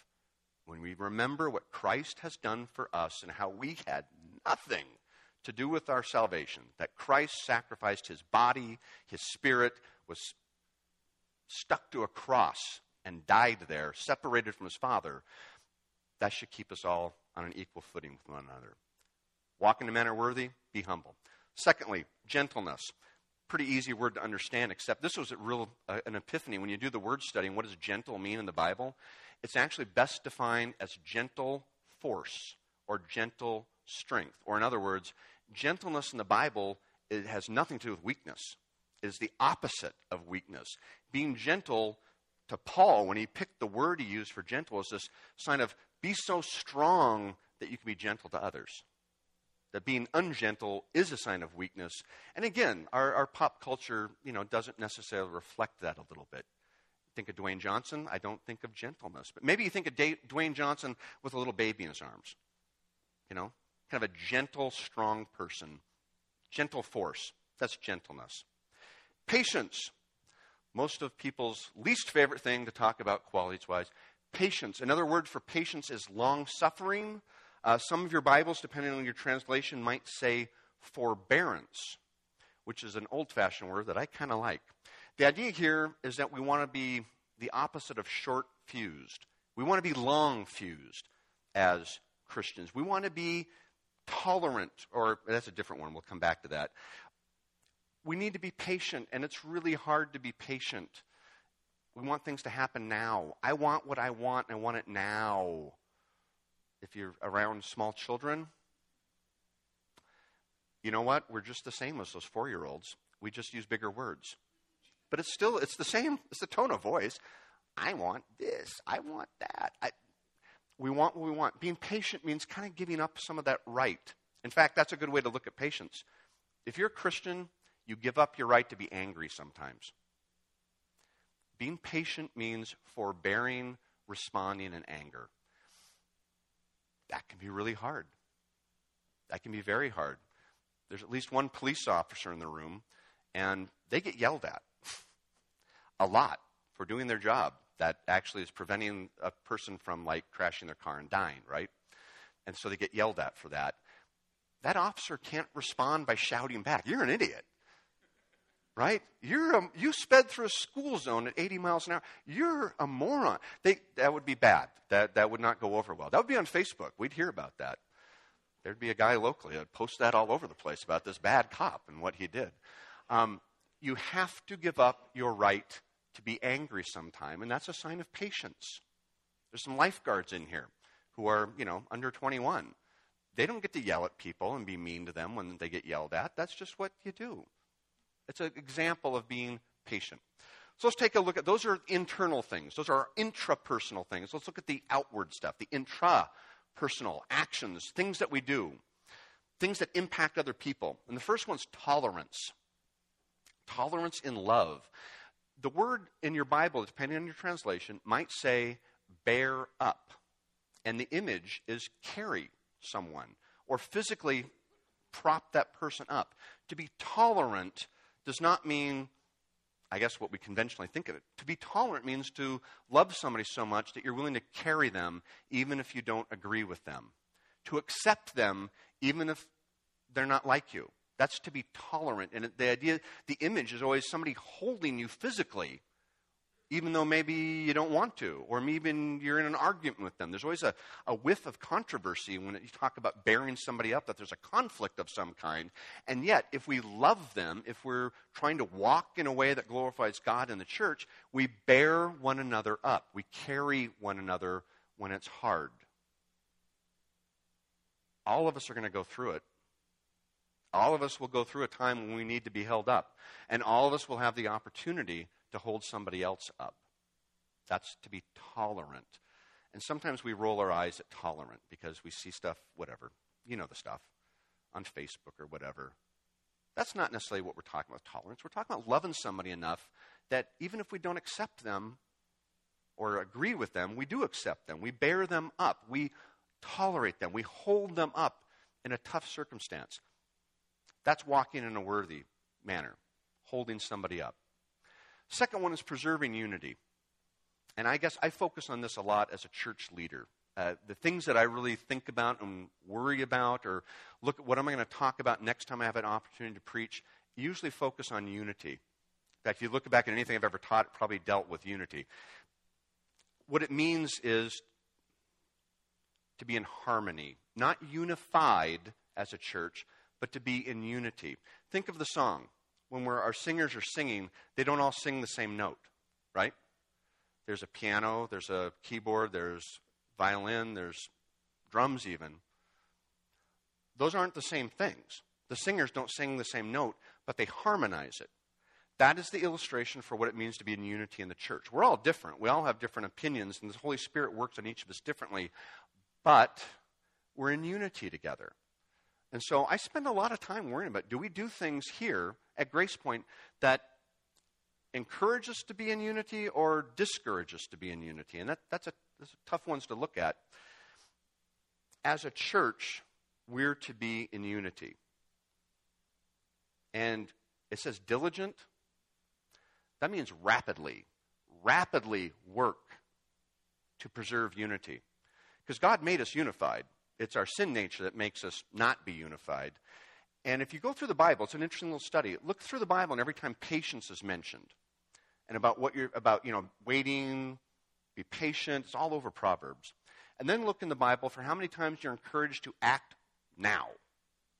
When we remember what Christ has done for us and how we had nothing to do with our salvation, that Christ sacrificed his body, his spirit, was stuck to a cross and died there, separated from his Father, that should keep us all on an equal footing with one another. Walk in a manner worthy, be humble. Secondly, gentleness. Pretty easy word to understand, except this was a real uh, an epiphany. When you do the word study, what does gentle mean in the Bible? It's actually best defined as gentle force or gentle strength. Or in other words, gentleness in the Bible, it has nothing to do with weakness. It is the opposite of weakness. Being gentle to Paul, when he picked the word he used for gentle, is this sign of be so strong that you can be gentle to others. that being ungentle is a sign of weakness. And again, our, our pop culture, you know, doesn't necessarily reflect that a little bit. Think of Dwayne Johnson, I don't think of gentleness. But maybe you think of da- Dwayne Johnson with a little baby in his arms. You know, kind of a gentle, strong person. Gentle force, that's gentleness. Patience, most of people's least favorite thing to talk about qualities-wise. Patience, another word for patience is long-suffering. Uh, some of your Bibles, depending on your translation, might say forbearance, which is an old-fashioned word that I kind of like. The idea here is that we want to be the opposite of short-fused. We want to be long-fused as Christians. We want to be tolerant, or that's a different one. We'll come back to that. We need to be patient, and it's really hard to be patient. We want things to happen now. I want what I want, and I want it now. If you're around small children, you know what? We're just the same as those four-year-olds. We just use bigger words. But it's still, it's the same, it's the tone of voice. I want this. I want that. I, we want what we want. Being patient means kind of giving up some of that right. In fact, that's a good way to look at patience. If you're a Christian, you give up your right to be angry sometimes. Being patient means forbearing, responding in anger. That can be really hard. That can be very hard. There's at least one police officer in the room, and they get yelled at a lot for doing their job. That actually is preventing a person from, like, crashing their car and dying, right? And so they get yelled at for that. That officer can't respond by shouting back, "You're an idiot," right? You're a, you sped through a school zone at eighty miles an hour. You're a moron. They, that would be bad. That that would not go over well. That would be on Facebook. We'd hear about that. There'd be a guy locally that would post that all over the place about this bad cop and what he did. Um, you have to give up your right to be angry sometime, and that's a sign of patience. There's some lifeguards in here who are, you know, under twenty-one. They don't get to yell at people and be mean to them when they get yelled at. That's just what you do. It's an example of being patient. So let's take a look at, those are internal things. Those are intrapersonal things. Let's look at the outward stuff, the intrapersonal actions, things that we do, things that impact other people. And the first one's tolerance. Tolerance in love. The word in your Bible, depending on your translation, might say bear up. And the image is carry someone, or physically prop that person up. To be tolerant does not mean, I guess, what we conventionally think of it. To be tolerant means to love somebody so much that you're willing to carry them even if you don't agree with them. To accept them even if they're not like you. That's to be tolerant. And the idea, the image is always somebody holding you physically, even though maybe you don't want to, or maybe you're in an argument with them. There's always a, a whiff of controversy when you talk about bearing somebody up, that there's a conflict of some kind. And yet, if we love them, if we're trying to walk in a way that glorifies God and the church, we bear one another up. We carry one another when it's hard. All of us are going to go through it. All of us will go through a time when we need to be held up. And all of us will have the opportunity to hold somebody else up. That's to be tolerant. And sometimes we roll our eyes at tolerant because we see stuff, whatever. You know the stuff on Facebook or whatever. That's not necessarily what we're talking about, tolerance. We're talking about loving somebody enough that even if we don't accept them or agree with them, we do accept them. We bear them up. We tolerate them. We hold them up in a tough circumstance. That's walking in a worthy manner, holding somebody up. Second one is preserving unity. And I guess I focus on this a lot as a church leader. Uh, the things that I really think about and worry about, or look at what am I going to talk about next time I have an opportunity to preach, usually focus on unity. In fact, if you look back at anything I've ever taught, it probably dealt with unity. What it means is to be in harmony, not unified as a church, but to be in unity. Think of the song. When we're, our singers are singing, they don't all sing the same note, right? There's a piano, there's a keyboard, there's violin, there's drums even. Those aren't the same things. The singers don't sing the same note, but they harmonize it. That is the illustration for what it means to be in unity in the church. We're all different. We all have different opinions, and the Holy Spirit works on each of us differently, but we're in unity together. And so I spend a lot of time worrying about, do we do things here at Grace Point that encourage us to be in unity or discourage us to be in unity? And that, that's, a, that's a tough ones to look at. As a church, we're to be in unity. And it says diligent. That means rapidly, rapidly work to preserve unity. Because God made us unified. It's our sin nature that makes us not be unified. And if you go through the Bible, it's an interesting little study. Look through the Bible, and every time patience is mentioned, and about what you're about, you know, waiting, be patient. It's all over Proverbs. And then look in the Bible for how many times you're encouraged to act now,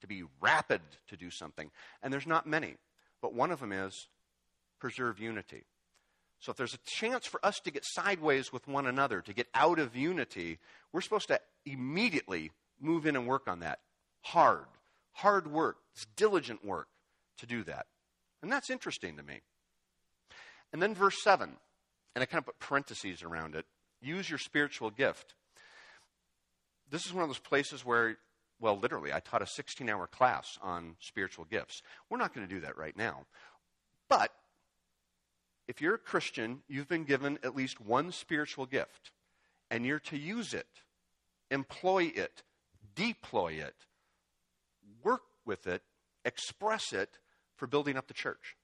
to be rapid to do something. And there's not many, but one of them is preserve unity. So if there's a chance for us to get sideways with one another, to get out of unity, we're supposed to immediately move in and work on that. Hard, hard work. It's diligent work to do that. And that's interesting to me. And then verse seven, and I kind of put parentheses around it. Use your spiritual gift. This is one of those places where, well, literally, I taught a sixteen-hour class on spiritual gifts. We're not going to do that right now. But if you're a Christian, you've been given at least one spiritual gift, and you're to use it, employ it, deploy it, work with it, express it for building up the church.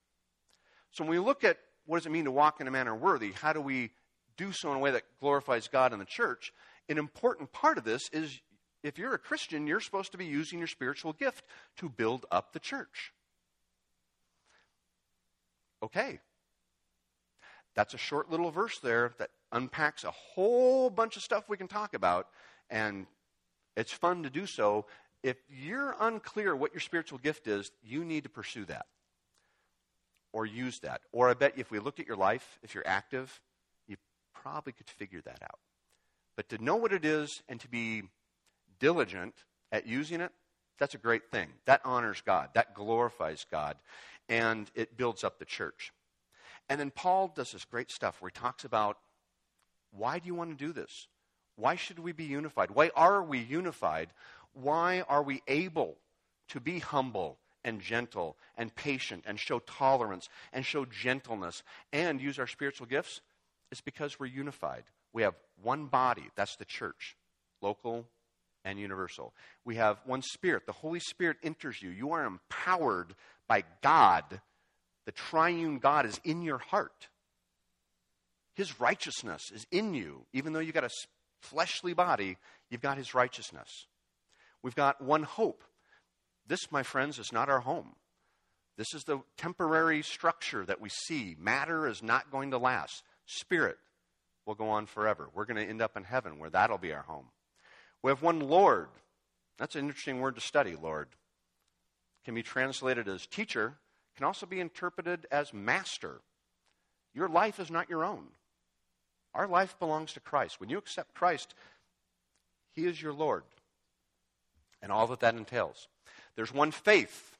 So when we look at what does it mean to walk in a manner worthy, how do we do so in a way that glorifies God and the church, an important part of this is, if you're a Christian, you're supposed to be using your spiritual gift to build up the church. Okay. That's a short little verse there that unpacks a whole bunch of stuff we can talk about, and it's fun to do so. If you're unclear what your spiritual gift is, you need to pursue that or use that. Or I bet if we looked at your life, if you're active, you probably could figure that out. But to know what it is and to be diligent at using it, that's a great thing. That honors God. That glorifies God. And it builds up the church. And then Paul does this great stuff where he talks about, why do you want to do this? Why should we be unified? Why are we unified? Why are we able to be humble and gentle and patient and show tolerance and show gentleness and use our spiritual gifts? It's because we're unified. We have one body. That's the church, local and universal. We have one Spirit. The Holy Spirit enters you. You are empowered by God. The triune God is in your heart. His righteousness is in you. Even though you've got a fleshly body, you've got his righteousness. We've got one hope. This, my friends, is not our home. This is the temporary structure that we see. Matter is not going to last. Spirit will go on forever. We're going to end up in heaven where that'll be our home. We have one Lord. That's an interesting word to study, Lord. Can be translated as teacher. Can also be interpreted as master. Your life is not your own. Our life belongs to Christ. When you accept Christ, he is your Lord and all that that entails. There's one faith.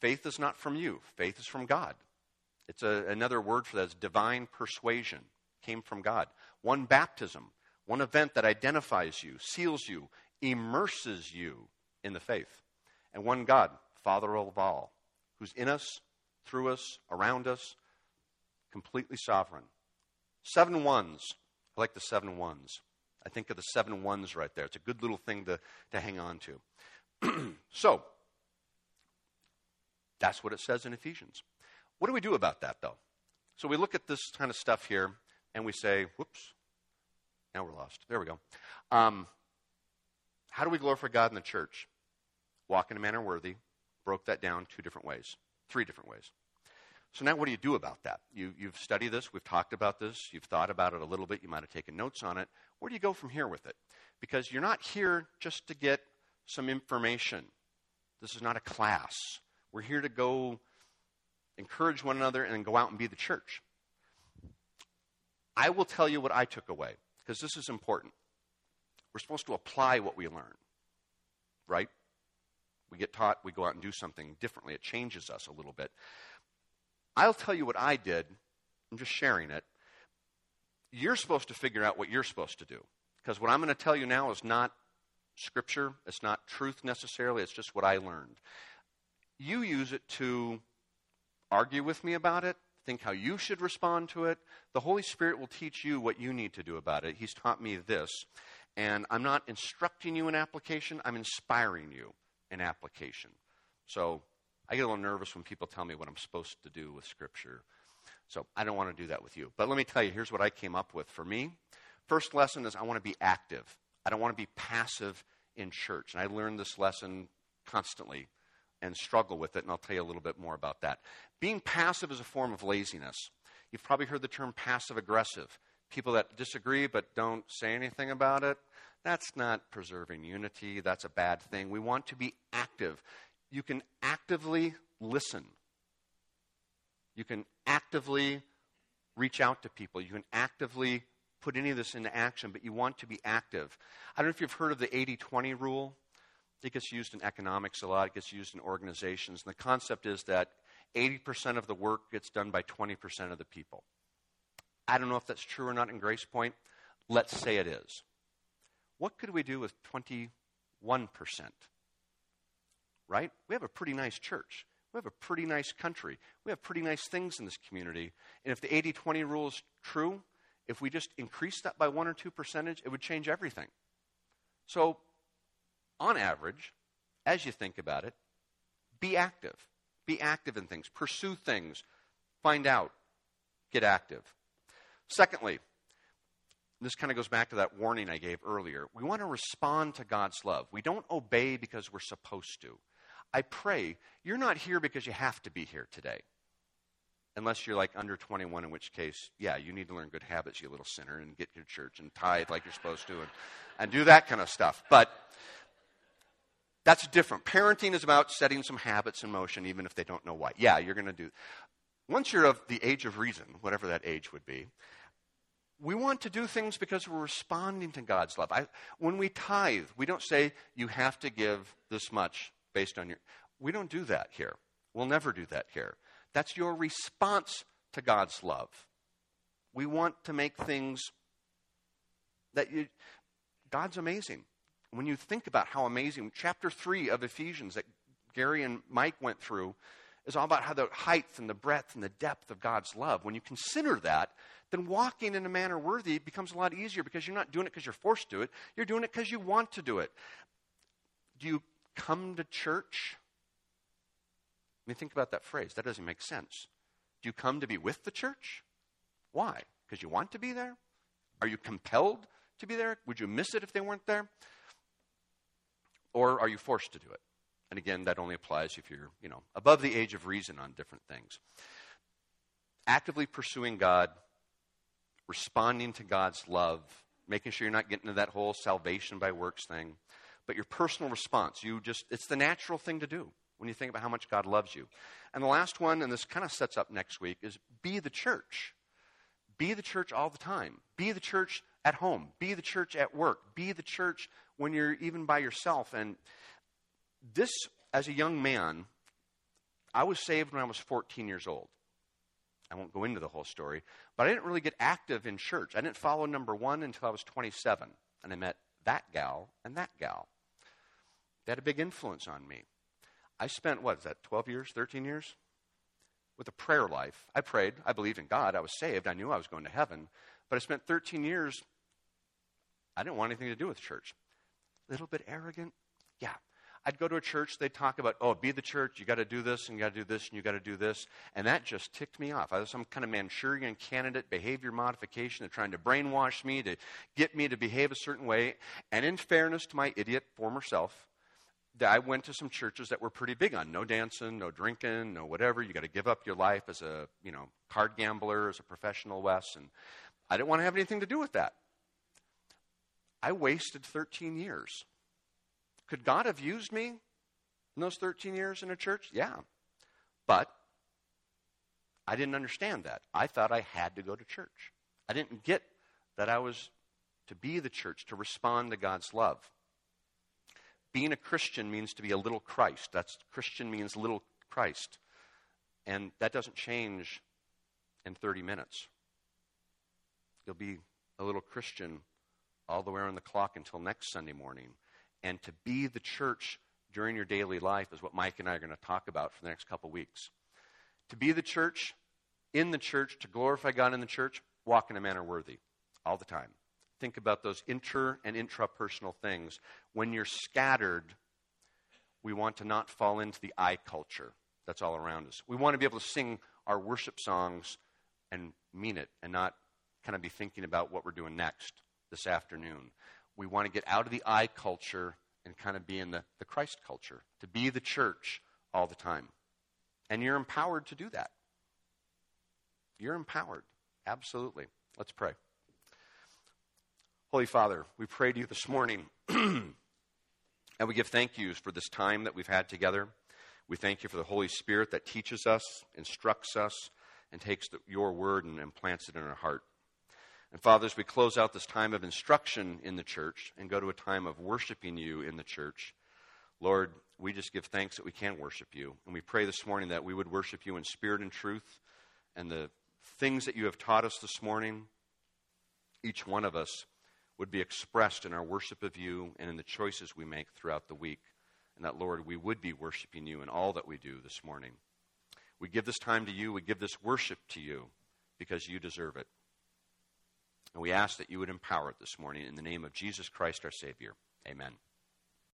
Faith is not from you. Faith is from God. It's a, another word for that is divine persuasion. Came from God. One baptism. One event that identifies you, seals you, immerses you in the faith. And one God, Father of all, who's in us, through us, around us, completely sovereign. Seven ones. I like the seven ones. I think of the seven ones right there. It's a good little thing to, to hang on to. So, that's what it says in Ephesians. What do we do about that, though? So we look at this kind of stuff here, and we say, whoops, now we're lost. There we go. Um, how do we glorify God in the church? Walk in a manner worthy. Broke that down two different ways, three different ways. So now what do you do about that? You, you've studied this. We've talked about this. You've thought about it a little bit. You might have taken notes on it. Where do you go from here with it? Because you're not here just to get some information. This is not a class. We're here to go encourage one another and go out and be the church. I will tell you what I took away, because this is important. We're supposed to apply what we learn, right? We get taught, we go out and do something differently. It changes us a little bit. I'll tell you what I did. I'm just sharing it. You're supposed to figure out what you're supposed to do, because what I'm going to tell you now is not scripture. It's not truth necessarily. It's just what I learned. You use it to argue with me about it, think how you should respond to it. The Holy Spirit will teach you what you need to do about it. He's taught me this. And I'm not instructing you in application. I'm inspiring you in application. So I get a little nervous when people tell me what I'm supposed to do with scripture. So I don't want to do that with you. But let me tell you, here's what I came up with for me. First lesson is I want to be active. I don't want to be passive in church. And I learn this lesson constantly and struggle with it, and I'll tell you a little bit more about that. Being passive is a form of laziness. You've probably heard the term passive-aggressive. People that disagree but don't say anything about it, that's not preserving unity. That's a bad thing. We want to be active. You can actively listen. You can actively reach out to people. You can actively put any of this into action, but you want to be active. I don't know if you've heard of the eighty twenty rule. It gets used in economics a lot. It gets used in organizations. And the concept is that eighty percent of the work gets done by twenty percent of the people. I don't know if that's true or not in Grace Point. Let's say it is. What could we do with twenty-one percent? Right? We have a pretty nice church. We have a pretty nice country. We have pretty nice things in this community. And if the eighty twenty rule is true, if we just increased that by one or two percentage, it would change everything. So, on average, as you think about it, be active. Be active in things. Pursue things. Find out. Get active. Secondly, this kind of goes back to that warning I gave earlier. We want to respond to God's love. We don't obey because we're supposed to. I pray you're not here because you have to be here today. Unless you're like under twenty-one, in which case, yeah, you need to learn good habits, you little sinner, and get to church and tithe like you're supposed to and, and do that kind of stuff. But that's different. Parenting is about setting some habits in motion, even if they don't know why. Yeah, you're going to do. Once you're of the age of reason, whatever that age would be, we want to do things because we're responding to God's love. I, when we tithe, we don't say, you have to give this much based on your... We don't do that here. We'll never do that here. That's your response to God's love. We want to make things that you... God's amazing. When you think about how amazing, chapter three of Ephesians that Gary and Mike went through is all about how the height and the breadth and the depth of God's love. When you consider that, then walking in a manner worthy becomes a lot easier because you're not doing it because you're forced to it. You're doing it because you want to do it. Do you come to church? I mean, think about that phrase. That doesn't make sense. Do you come to be with the church? Why? Because you want to be there? Are you compelled to be there? Would you miss it if they weren't there? Or are you forced to do it? And again, that only applies if you're, you know, above the age of reason on different things. Actively pursuing God, responding to God's love, making sure you're not getting into that whole salvation by works thing, but your personal response. You just, it's the natural thing to do when you think about how much God loves you. And the last one, and this kind of sets up next week, is be the church. Be the church all the time. Be the church at home. Be the church at work. Be the church when you're even by yourself. And this, as a young man, I was saved when I was fourteen years old. I won't go into the whole story, but I didn't really get active in church. I didn't follow number one until I was twenty-seven, and I met that gal and that gal. They had a big influence on me. I spent, what is that, twelve years, thirteen years? With a prayer life. I prayed. I believed in God. I was saved. I knew I was going to heaven. But I spent thirteen years, I didn't want anything to do with church. A little bit arrogant. Yeah. I'd go to a church, they'd talk about, oh, be the church, you got to do this, and you got to do this, and you got to do this. And that just ticked me off. I was some kind of Manchurian candidate, behavior modification. They're trying to brainwash me to get me to behave a certain way. And in fairness to my idiot former self, I went to some churches that were pretty big on no dancing, no drinking, no whatever. You got to give up your life as a, you know, card gambler, as a professional, Wes. And I didn't want to have anything to do with that. I wasted thirteen years. Could God have used me in those thirteen years in a church? Yeah. But I didn't understand that. I thought I had to go to church. I didn't get that I was to be the church, to respond to God's love. Being a Christian means to be a little Christ. That's Christian means little Christ. And that doesn't change in thirty minutes. You'll be a little Christian all the way around the clock until next Sunday morning. and to be the church during your daily life is what Mike and I are going to talk about for the next couple weeks. To be the church, in the church, to glorify God in the church, walk in a manner worthy all the time. Think about those inter and intrapersonal things. When you're scattered, we want to not fall into the I culture that's all around us. We want to be able to sing our worship songs and mean it and not kind of be thinking about what we're doing next this afternoon. We want to get out of the I culture and kind of be in the, the Christ culture, to be the church all the time. And you're empowered to do that. You're empowered. Absolutely. Let's pray. Holy Father, we pray to you this morning, and we give thank yous for this time that we've had together. We thank you for the Holy Spirit that teaches us, instructs us, and takes the, your word and implants it in our heart. And Father, as we close out this time of instruction in the church and go to a time of worshiping you in the church, Lord, we just give thanks that we can worship you. And we pray this morning that we would worship you in spirit and truth, and the things that you have taught us this morning, each one of us, would be expressed in our worship of you and in the choices we make throughout the week. And that, Lord, we would be worshiping you in all that we do this morning. We give this time to you. We give this worship to you because you deserve it. And we ask that you would empower it this morning in the name of Jesus Christ, our Savior. Amen.